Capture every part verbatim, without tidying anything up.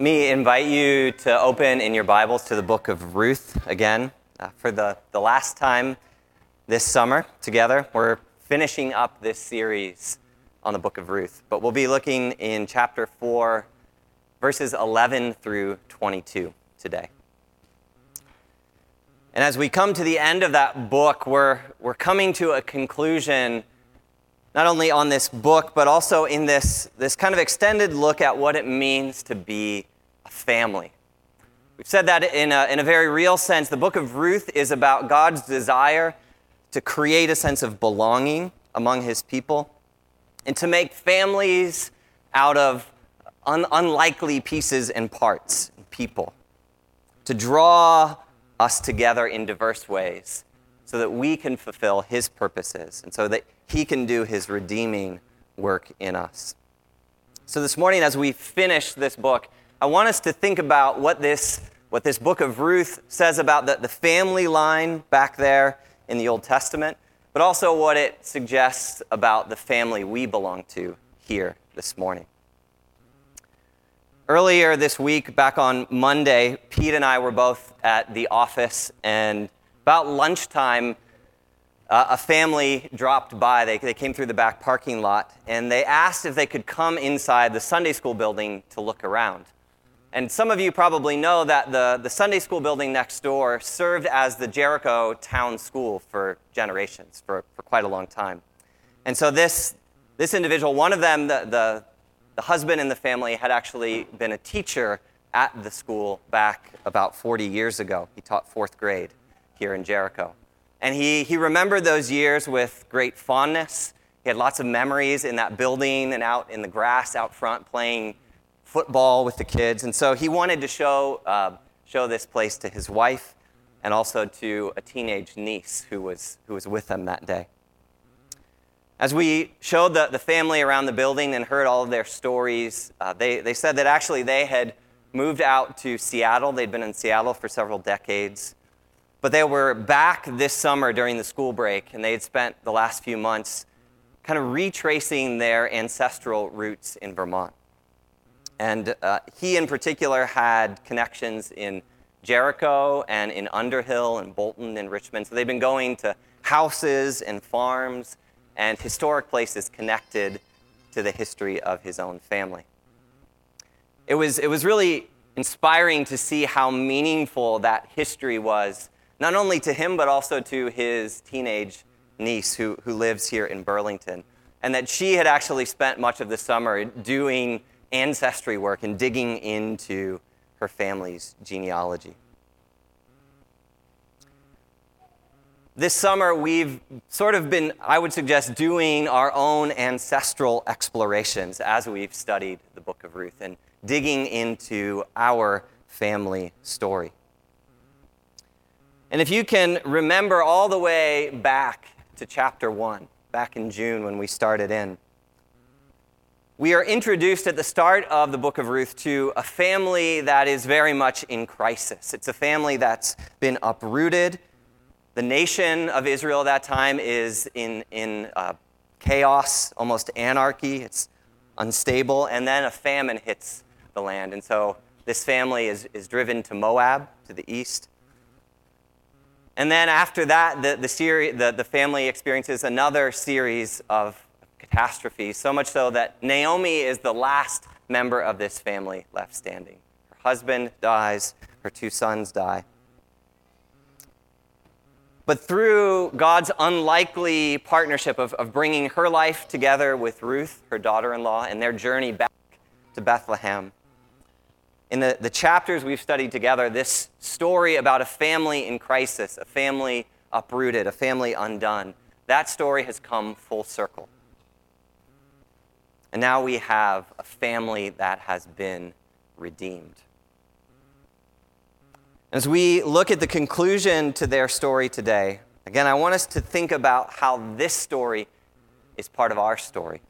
Let me invite you to open in your Bibles to the book of Ruth again uh, for the, the last time this summer together. We're finishing up this series on the book of Ruth, but we'll be looking in chapter four, verses eleven through twenty-two today. And as we come to the end of that book, we're, we're coming to a conclusion not only on this book, but also in this, this kind of extended look at what it means to be a family. We've said that in a, in a very real sense. The book of Ruth is about God's desire to create a sense of belonging among his people and to make families out of un- unlikely pieces and parts and people, to draw us together in diverse ways so that we can fulfill his purposes and so that he can do his redeeming work in us. So this morning, as we finish this book, I want us to think about what this what this book of Ruth says about the, the family line back there in the Old Testament, but also what it suggests about the family we belong to here this morning. Earlier this week, back on Monday, Pete and I were both at the office, and about lunchtime, uh, a family dropped by. They, they came through the back parking lot, and they asked if they could come inside the Sunday school building to look around. And some of you probably know that the, the Sunday school building next door served as the Jericho town school for generations, for, for quite a long time. And so this, this individual, one of them, the, the The husband in the family had actually been a teacher at the school back about forty years ago. He taught fourth grade here in Jericho. And he, he remembered those years with great fondness. He had lots of memories in that building and out in the grass out front playing football with the kids. And so he wanted to show, uh, show this place to his wife and also to a teenage niece who was, who was with them that day. As we showed the, the family around the building and heard all of their stories, uh, they, they said that actually they had moved out to Seattle. They'd been in Seattle for several decades. But they were back this summer during the school break, and they had spent the last few months kind of retracing their ancestral roots in Vermont. And uh, he in particular had connections in Jericho and in Underhill and Bolton and Richmond. So they'd been going to houses and farms and historic places connected to the history of his own family. It was, it was really inspiring to see how meaningful that history was, not only to him, but also to his teenage niece who, who lives here in Burlington, and that she had actually spent much of the summer doing ancestry work and digging into her family's genealogy. This summer, we've sort of been, I would suggest, doing our own ancestral explorations as we've studied the book of Ruth and digging into our family story. And if you can remember all the way back to chapter one, back in June when we started in, we are introduced at the start of the book of Ruth to a family that is very much in crisis. It's a family that's been uprooted. The nation of Israel at that time is in, in uh, chaos, almost anarchy. It's unstable. And then a famine hits the land. And so this family is, is driven to Moab, to the east. And then after that, the, the, seri- the, the family experiences another series of catastrophes, so much so that Naomi is the last member of this family left standing. Her husband dies. Her two sons die. But through God's unlikely partnership of, of bringing her life together with Ruth, her daughter-in-law, and their journey back to Bethlehem, in the, the chapters we've studied together, this story about a family in crisis, a family uprooted, a family undone, that story has come full circle. And now we have a family that has been redeemed. As we look at the conclusion to their story today, again, I want us to think about how this story is part of our story.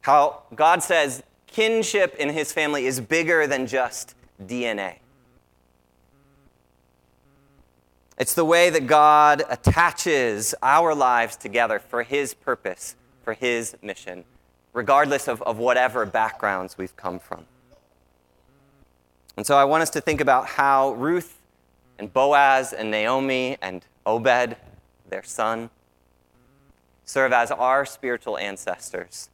How God says kinship in his family is bigger than just D N A. It's the way that God attaches our lives together for his purpose, for his mission, regardless of, of whatever backgrounds we've come from. And so I want us to think about how Ruth and Boaz and Naomi and Obed, their son, serve as our spiritual ancestors.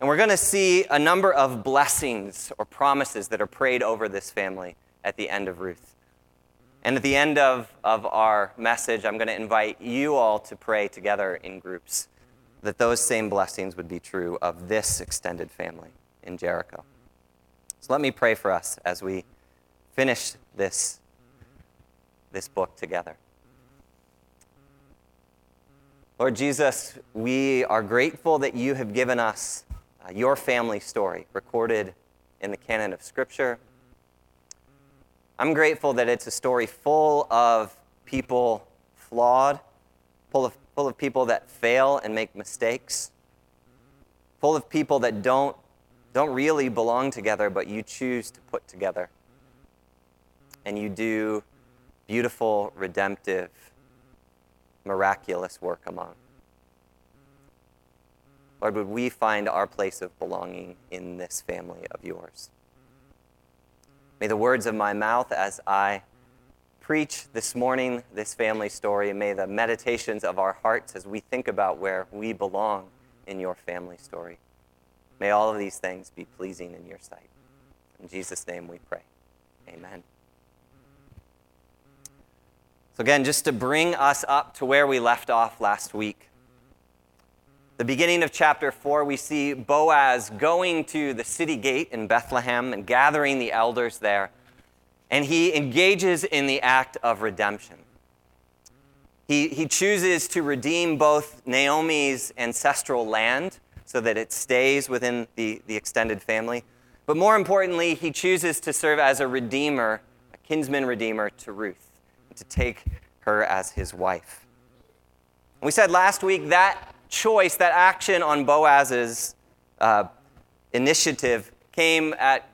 And we're going to see a number of blessings or promises that are prayed over this family at the end of Ruth. And at the end of, of our message, I'm going to invite you all to pray together in groups that those same blessings would be true of this extended family in Jericho. So let me pray for us as we finish this, this book together. Lord Jesus, we are grateful that you have given us uh, your family story recorded in the canon of Scripture. I'm grateful that it's a story full of people flawed, full of, full of people that fail and make mistakes, full of people that don't don't really belong together, but you choose to put together. And you do beautiful, redemptive, miraculous work among. Lord, would we find our place of belonging in this family of yours? May the words of my mouth as I preach this morning this family story, and may the meditations of our hearts as we think about where we belong in your family story, may all of these things be pleasing in your sight. In Jesus' name we pray. Amen. So again, just to bring us up to where we left off last week. The beginning of chapter four, we see Boaz going to the city gate in Bethlehem and gathering the elders there. And he engages in the act of redemption. He, he chooses to redeem both Naomi's ancestral land, so that it stays within the, the extended family. But more importantly, he chooses to serve as a redeemer, a kinsman redeemer to Ruth, and to take her as his wife. We said last week that choice, that action on Boaz's uh, initiative came at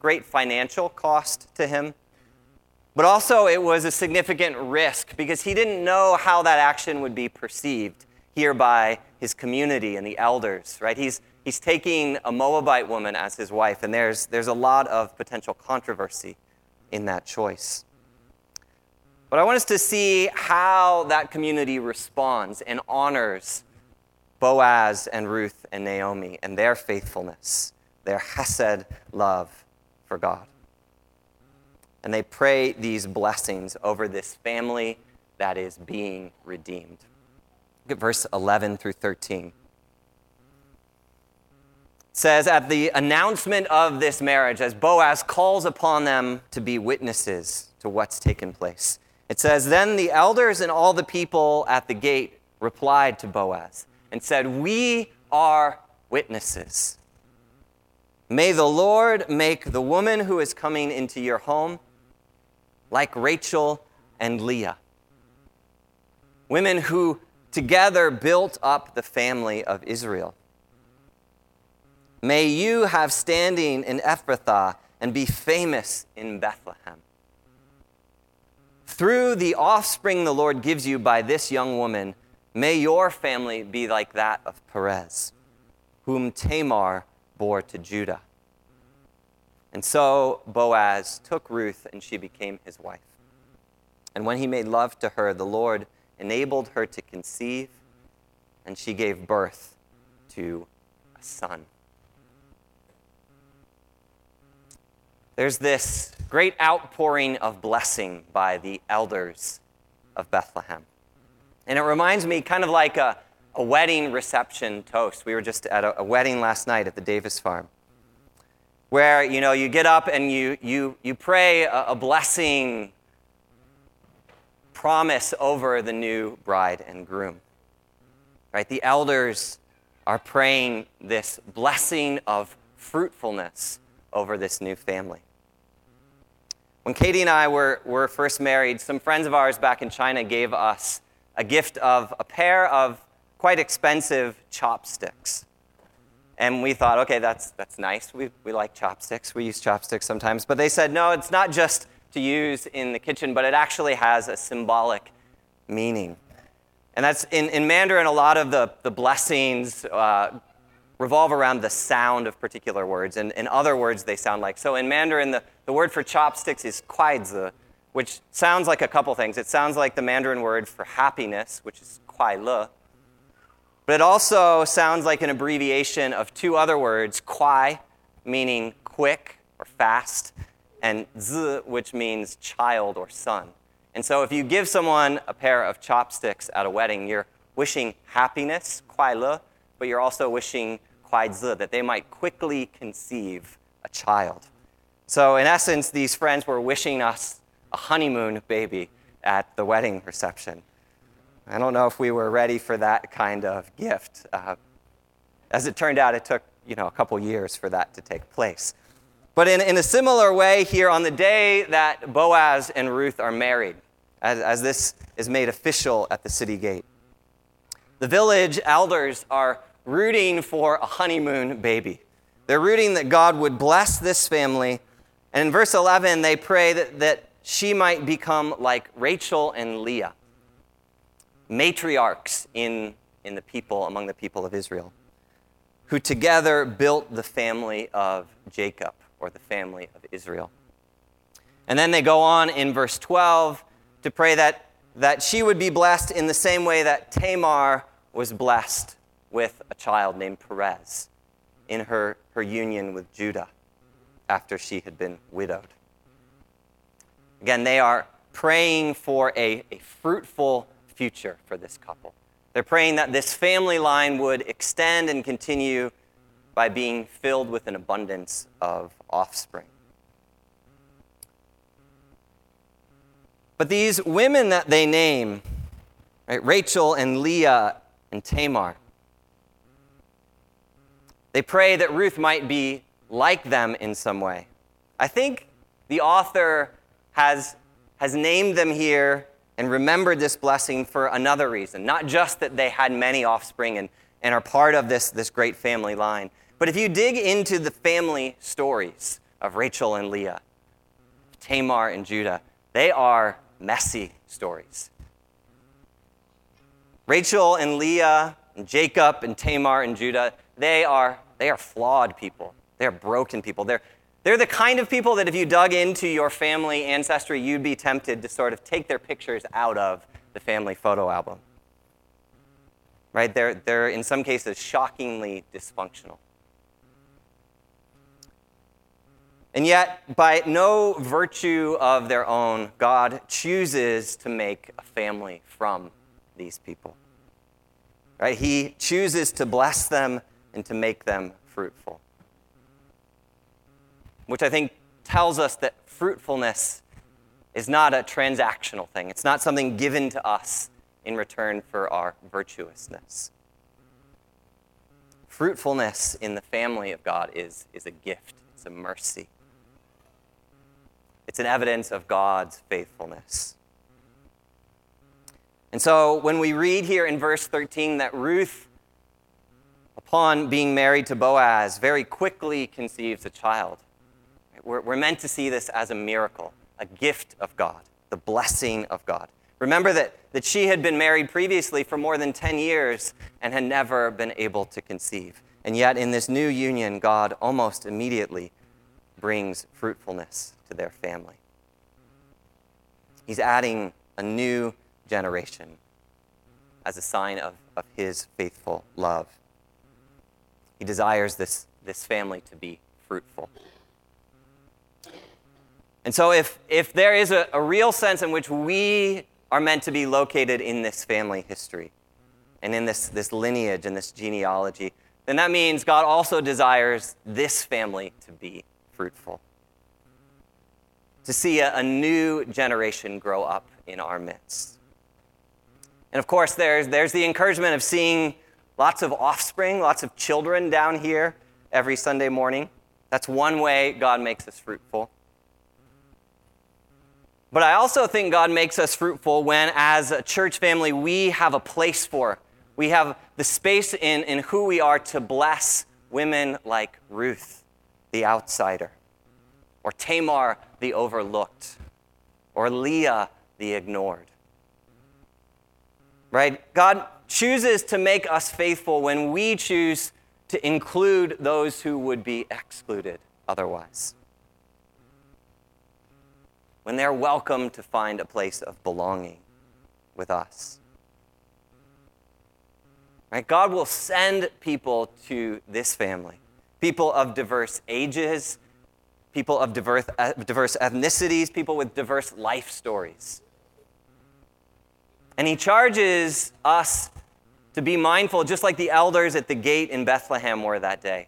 great financial cost to him. But also it was a significant risk because he didn't know how that action would be perceived here by his community and the elders, right? He's he's taking a Moabite woman as his wife, and there's there's a lot of potential controversy in that choice. But I want us to see how that community responds and honors Boaz and Ruth and Naomi and their faithfulness, their chesed love for God. And they pray these blessings over this family that is being redeemed. Look at verse eleven through thirteen. It says, at the announcement of this marriage, as Boaz calls upon them to be witnesses to what's taken place, it says, then the elders and all the people at the gate replied to Boaz and said, we are witnesses. May the Lord make the woman who is coming into your home like Rachel and Leah, women who together built up the family of Israel. May you have standing in Ephrathah and be famous in Bethlehem. Through the offspring the Lord gives you by this young woman, may your family be like that of Perez, whom Tamar bore to Judah. And so Boaz took Ruth, and she became his wife. And when he made love to her, the Lord enabled her to conceive, and she gave birth to a son. There's this great outpouring of blessing by the elders of Bethlehem. And it reminds me kind of like a, a wedding reception toast. We were just at a, a wedding last night at the Davis Farm, where, you know, you get up and you you you pray a, a blessing promise over the new bride and groom, right? The elders are praying this blessing of fruitfulness over this new family. When Katie and I were, were first married, some friends of ours back in China gave us a gift of a pair of quite expensive chopsticks. And we thought, okay, that's that's nice. We, we like chopsticks. We use chopsticks sometimes. But they said, no, it's not just to use in the kitchen, but it actually has a symbolic meaning. And that's in, in Mandarin, a lot of the, the blessings uh, revolve around the sound of particular words. And in other words, they sound like. So in Mandarin, the, the word for chopsticks is kuai zi, which sounds like a couple things. It sounds like the Mandarin word for happiness, which is kuai le. But it also sounds like an abbreviation of two other words, kuai, meaning quick or fast, and zi, which means child or son. And so if you give someone a pair of chopsticks at a wedding, you're wishing happiness, kuai le, but you're also wishing kuai zi, that they might quickly conceive a child. So in essence, these friends were wishing us a honeymoon baby at the wedding reception. I don't know if we were ready for that kind of gift. Uh, as it turned out, it took, you know, a couple years for that to take place. But in, in a similar way here, on the day that Boaz and Ruth are married, as, as this is made official at the city gate, the village elders are rooting for a honeymoon baby. They're rooting that God would bless this family. And in verse eleven, they pray that, that she might become like Rachel and Leah, matriarchs in, in the people, among the people of Israel, who together built the family of Jacob, or the family of Israel. And then they go on in verse twelve to pray that, that she would be blessed in the same way that Tamar was blessed with a child named Perez in her, her union with Judah after she had been widowed. Again, they are praying for a, a fruitful future for this couple. They're praying that this family line would extend and continue by being filled with an abundance of offspring. But these women that they name, right, Rachel and Leah and Tamar, they pray that Ruth might be like them in some way. I think the author has, has named them here and remembered this blessing for another reason, not just that they had many offspring and, and are part of this, this great family line. But if you dig into the family stories of Rachel and Leah, Tamar and Judah, they are messy stories. Rachel and Leah and Jacob and Tamar and Judah, they are, they are flawed people. They are broken people. They're They're the kind of people that if you dug into your family ancestry, you'd be tempted to sort of take their pictures out of the family photo album. Right? They're, they're in some cases shockingly dysfunctional. And yet, by no virtue of their own, God chooses to make a family from these people. Right? He chooses to bless them and to make them fruitful, which I think tells us that fruitfulness is not a transactional thing. It's not something given to us in return for our virtuousness. Fruitfulness in the family of God is, is a gift. It's a mercy. It's an evidence of God's faithfulness. And so when we read here in verse thirteen that Ruth, upon being married to Boaz, very quickly conceives a child, We're, we're meant to see this as a miracle, a gift of God, the blessing of God. Remember that, that she had been married previously for more than ten years and had never been able to conceive. And yet in this new union, God almost immediately brings fruitfulness to their family. He's adding a new generation as a sign of, of his faithful love. He desires this, this family to be fruitful. And so if, if there is a, a real sense in which we are meant to be located in this family history and in this, this lineage and this genealogy, then that means God also desires this family to be fruitful, to see a, a new generation grow up in our midst. And of course, there's, there's the encouragement of seeing lots of offspring, lots of children down here every Sunday morning. That's one way God makes us fruitful. But I also think God makes us fruitful when, as a church family, we have a place for. We have the space in, in who we are to bless women like Ruth, the outsider, or Tamar, the overlooked, or Leah, the ignored. Right? God chooses to make us faithful when we choose to include those who would be excluded otherwise. When they're welcome to find a place of belonging with us. Right? God will send people to this family, people of diverse ages, people of diverse, diverse ethnicities, people with diverse life stories. And he charges us to be mindful, just like the elders at the gate in Bethlehem were that day,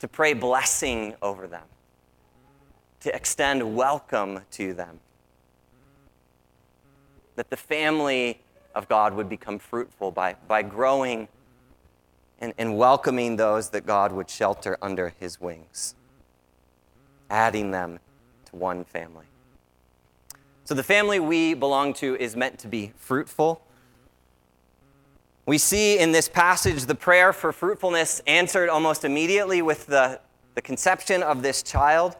to pray blessing over them, to extend welcome to them, that the family of God would become fruitful by, by growing and, and welcoming those that God would shelter under his wings, adding them to one family. So the family we belong to is meant to be fruitful. We see in this passage the prayer for fruitfulness answered almost immediately with the, the conception of this child.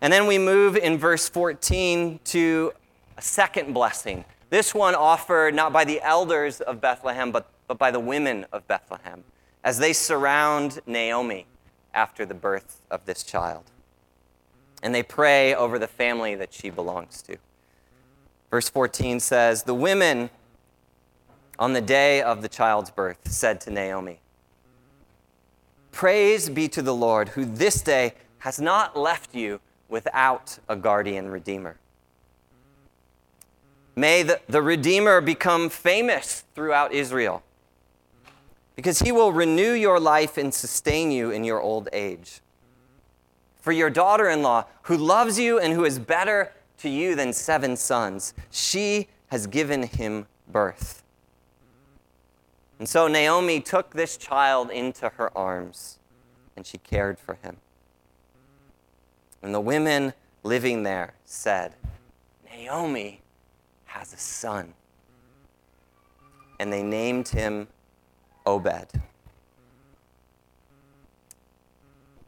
And then we move in verse fourteen to a second blessing. This one offered not by the elders of Bethlehem, but, but by the women of Bethlehem as they surround Naomi after the birth of this child. And they pray over the family that she belongs to. Verse fourteen says, "The women on the day of the child's birth said to Naomi, 'Praise be to the Lord, who this day has not left you without a guardian redeemer.' May the, the Redeemer become famous throughout Israel, because he will renew your life and sustain you in your old age. For your daughter-in-law, who loves you and who is better to you than seven sons, she has given him birth." And so Naomi took this child into her arms, and she cared for him. And the women living there said, "Naomi has a son." And they named him Obed.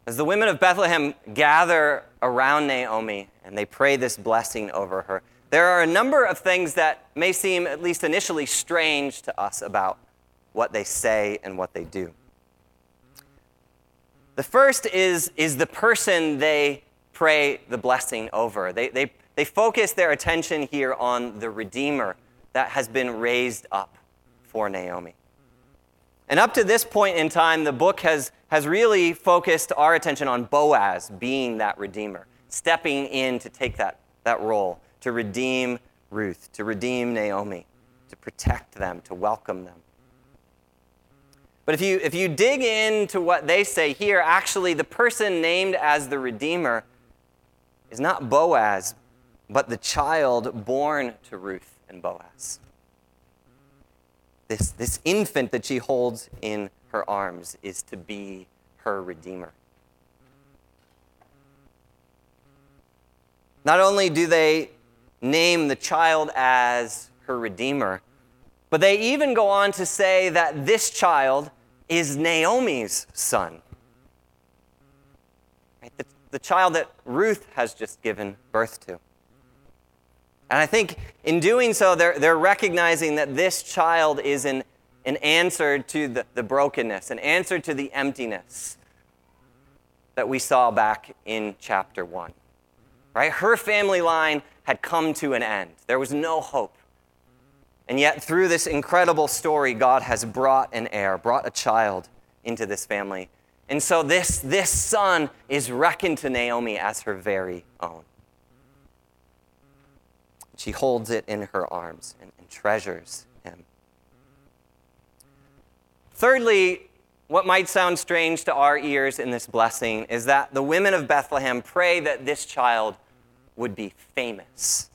As the women of Bethlehem gather around Naomi and they pray this blessing over her, there are a number of things that may seem, at least initially, strange to us about what they say and what they do. The first is, is the person they pray the blessing over. They, they, they focus their attention here on the Redeemer that has been raised up for Naomi. And up to this point in time, the book has, has really focused our attention on Boaz being that Redeemer, stepping in to take that, that role, to redeem Ruth, to redeem Naomi, to protect them, to welcome them. But if you if you dig into what they say here, actually the person named as the Redeemer is not Boaz, but the child born to Ruth and Boaz. This, this infant that she holds in her arms is to be her Redeemer. Not only do they name the child as her Redeemer, but they even go on to say that this child is Naomi's son. Right? The, the child that Ruth has just given birth to. And I think in doing so, they're, they're recognizing that this child is an, an answer to the, the brokenness, an answer to the emptiness that we saw back in chapter one. Right? Her family line had come to an end. There was no hope. And yet, through this incredible story, God has brought an heir, brought a child into this family. And so this, this son is reckoned to Naomi as her very own. She holds it in her arms and, and treasures him. Thirdly, what might sound strange to our ears in this blessing is that the women of Bethlehem pray that this child would be famous.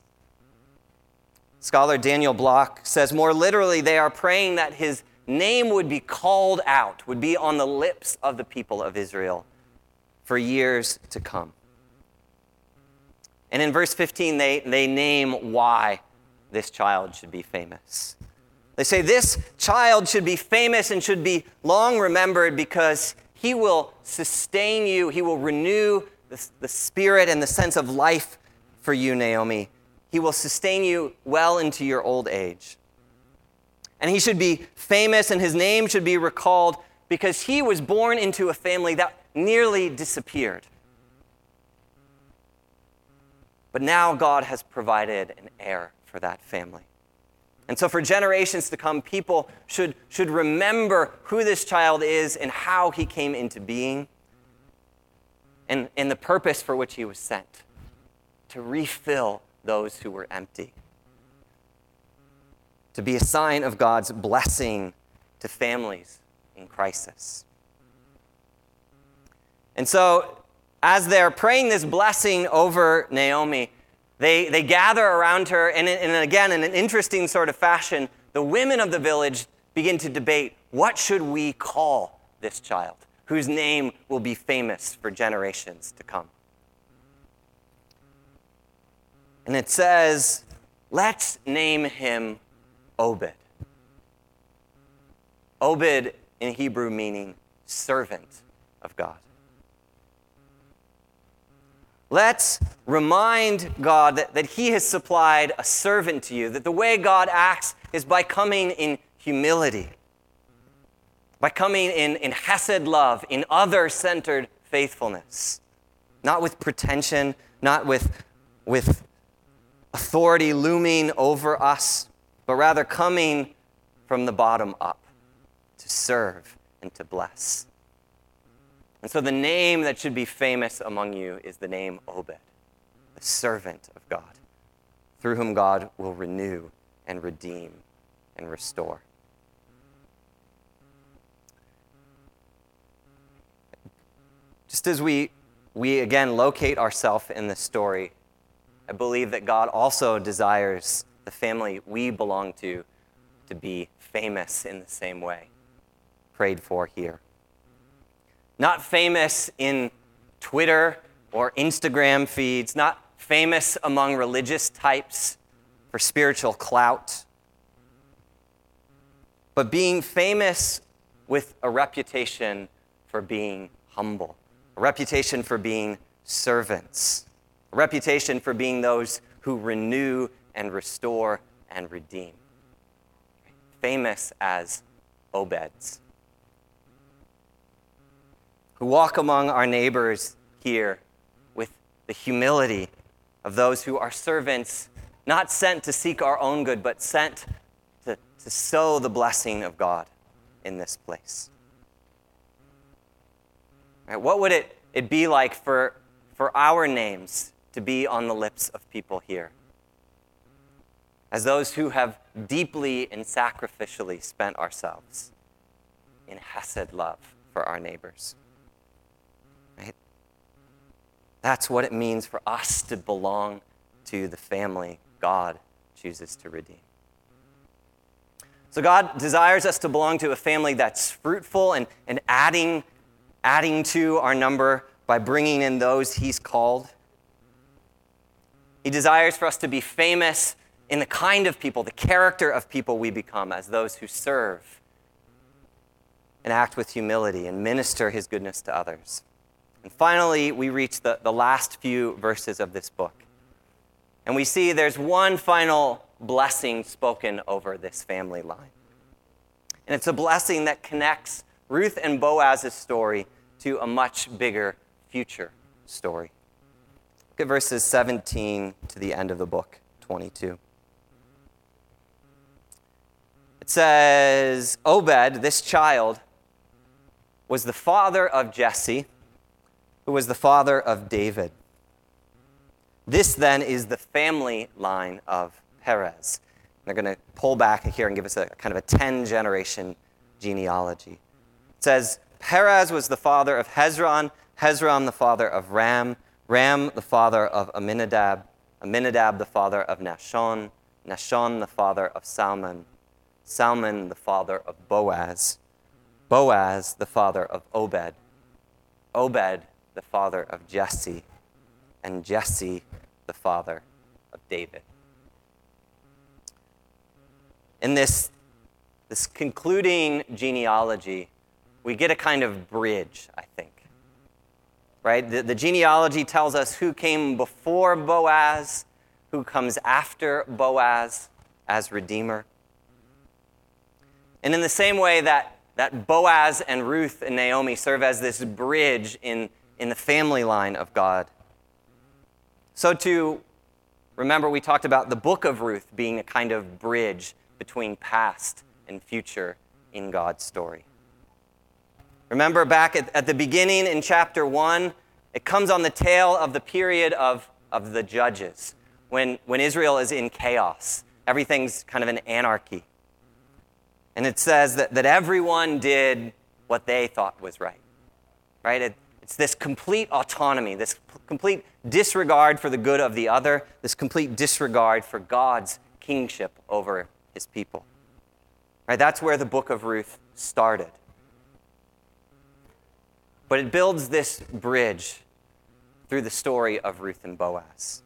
Scholar Daniel Block says, more literally, they are praying that his name would be called out, would be on the lips of the people of Israel for years to come. And in verse fifteen, they, they name why this child should be famous. They say, this child should be famous and should be long remembered because he will sustain you, he will renew the, the spirit and the sense of life for you, Naomi. He will sustain you well into your old age. And he should be famous and his name should be recalled because he was born into a family that nearly disappeared. But now God has provided an heir for that family. And so for generations to come, people should, should remember who this child is and how he came into being and, and the purpose for which he was sent, to refill those who were empty, to be a sign of God's blessing to families in crisis. And so as they're praying this blessing over Naomi, They, they gather around her, and, and again, in an interesting sort of fashion, the women of the village begin to debate, what should we call this child, whose name will be famous for generations to come? And it says, let's name him Obed. Obed in Hebrew meaning servant of God. Let's remind God that, that he has supplied a servant to you, that the way God acts is by coming in humility, by coming in, in chesed love, in other-centered faithfulness, not with pretension, not with, with authority looming over us, but rather coming from the bottom up to serve and to bless. And so the name that should be famous among you is the name Obed, the servant of God, through whom God will renew and redeem and restore. Just as we, we again locate ourselves in this story, I believe that God also desires the family we belong to to be famous in the same way, prayed for here. Not famous in Twitter or Instagram feeds, not famous among religious types for spiritual clout, but being famous with a reputation for being humble, a reputation for being servants, a reputation for being those who renew and restore and redeem. Famous as Obeds, who walk among our neighbors here with the humility of those who are servants, not sent to seek our own good, but sent to, to sow the blessing of God in this place. Right, what would it, it be like for, for our names to be on the lips of people here, as those who have deeply and sacrificially spent ourselves in chesed love for our neighbors? That's what it means for us to belong to the family God chooses to redeem. So God desires us to belong to a family that's fruitful and, and adding, adding to our number by bringing in those he's called. He desires for us to be famous in the kind of people, the character of people we become as those who serve and act with humility and minister his goodness to others. And finally, we reach the, the last few verses of this book. And we see there's one final blessing spoken over this family line. And it's a blessing that connects Ruth and Boaz's story to a much bigger future story. Look at verses seventeen to the end of the book, twenty-two. It says, Obed, this child, was the father of Jesse, who was the father of David. This then is the family line of Perez. And they're going to pull back here and give us a kind of a ten-generation genealogy. It says, Perez was the father of Hezron, Hezron the father of Ram, Ram the father of Aminadab, Aminadab the father of Nashon, Nashon the father of Salmon, Salmon the father of Boaz, Boaz the father of Obed, Obed the father of Jesse, and Jesse, the father of David. In this, this concluding genealogy, we get a kind of bridge, I think. Right? The, the genealogy tells us who came before Boaz, who comes after Boaz as Redeemer. And in the same way that, that Boaz and Ruth and Naomi serve as this bridge in, in the family line of God. So too, remember we talked about the book of Ruth being a kind of bridge between past and future in God's story. Remember back at, at the beginning in chapter one, it comes on the tail of the period of, of the judges, when, when Israel is in chaos. Everything's kind of an anarchy. And it says that, that everyone did what they thought was right. Right? It, it's this complete autonomy, this p- complete disregard for the good of the other, this complete disregard for God's kingship over his people. Right? That's where the book of Ruth started. But it builds this bridge through the story of Ruth and Boaz.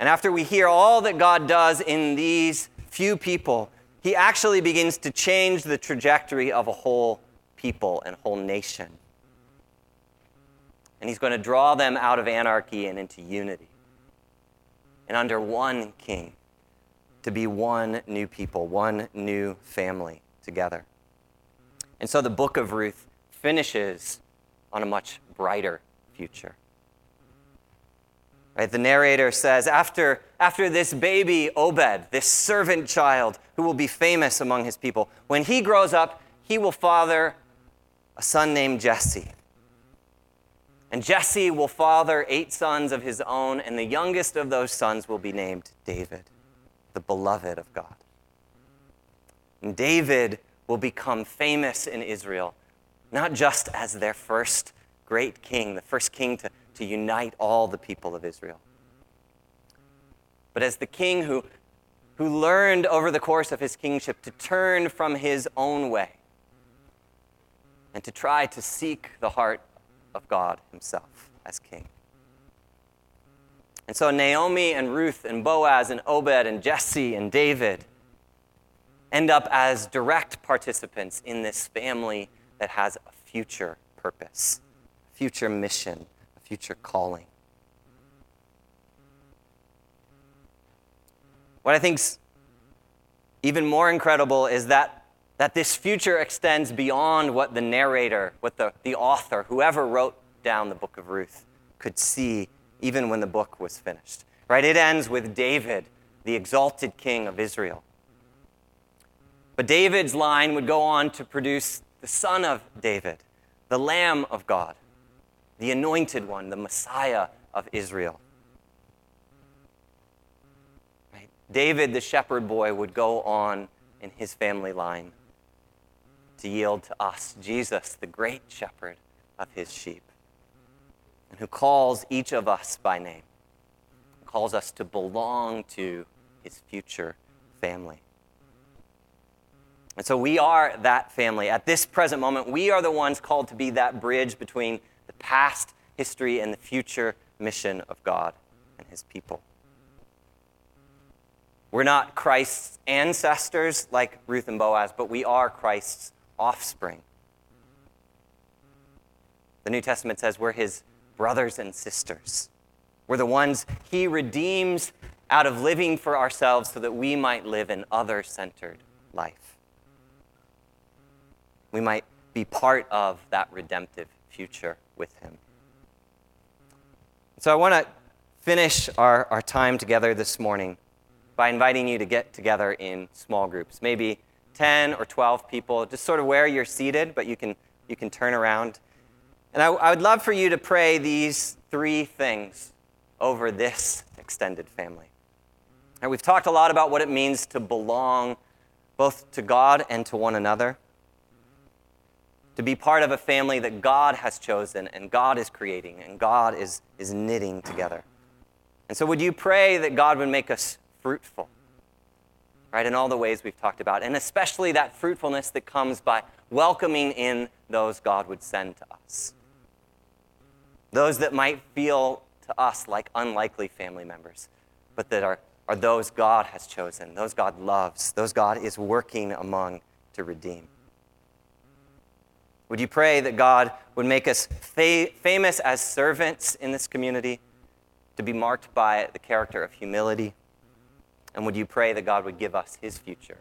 And after we hear all that God does in these few people, he actually begins to change the trajectory of a whole people and whole nation. And he's going to draw them out of anarchy and into unity. And under one king, to be one new people, one new family together. And so the book of Ruth finishes on a much brighter future. Right, the narrator says, after, after this baby Obed, this servant child who will be famous among his people, when he grows up, he will father a son named Jesse. And Jesse will father eight sons of his own, and the youngest of those sons will be named David, the beloved of God. And David will become famous in Israel, not just as their first great king, the first king to to unite all the people of Israel, but as the king who, who learned over the course of his kingship to turn from his own way and to try to seek the heart of God himself as king. And so Naomi and Ruth and Boaz and Obed and Jesse and David end up as direct participants in this family that has a future purpose, future mission, future calling. What I think's even more incredible is that, that this future extends beyond what the narrator, what the, the author, whoever wrote down the book of Ruth, could see even when the book was finished. Right? It ends with David, the exalted king of Israel. But David's line would go on to produce the son of David, the Lamb of God, the anointed one, the Messiah of Israel. Right? David, the shepherd boy, would go on in his family line to yield to us, Jesus, the great shepherd of his sheep, and who calls each of us by name, calls us to belong to his future family. And so we are that family. At this present moment, we are the ones called to be that bridge between the past history and the future mission of God and his people. We're not Christ's ancestors like Ruth and Boaz, but we are Christ's offspring. The New Testament says we're his brothers and sisters. We're the ones he redeems out of living for ourselves so that we might live an other-centered life. We might be part of that redemptive future with him. So I want to finish our, our time together this morning by inviting you to get together in small groups, maybe ten or twelve people, just sort of where you're seated, but you can you can turn around. And I, I would love for you to pray these three things over this extended family. And we've talked a lot about what it means to belong both to God and to one another, to be part of a family that God has chosen and God is creating and God is, is knitting together. And so would you pray that God would make us fruitful, right, in all the ways we've talked about, and especially that fruitfulness that comes by welcoming in those God would send to us, those that might feel to us like unlikely family members, but that are, are those God has chosen, those God loves, those God is working among to redeem. Would you pray that God would make us fa- famous as servants in this community, to be marked by the character of humility? And would you pray that God would give us his future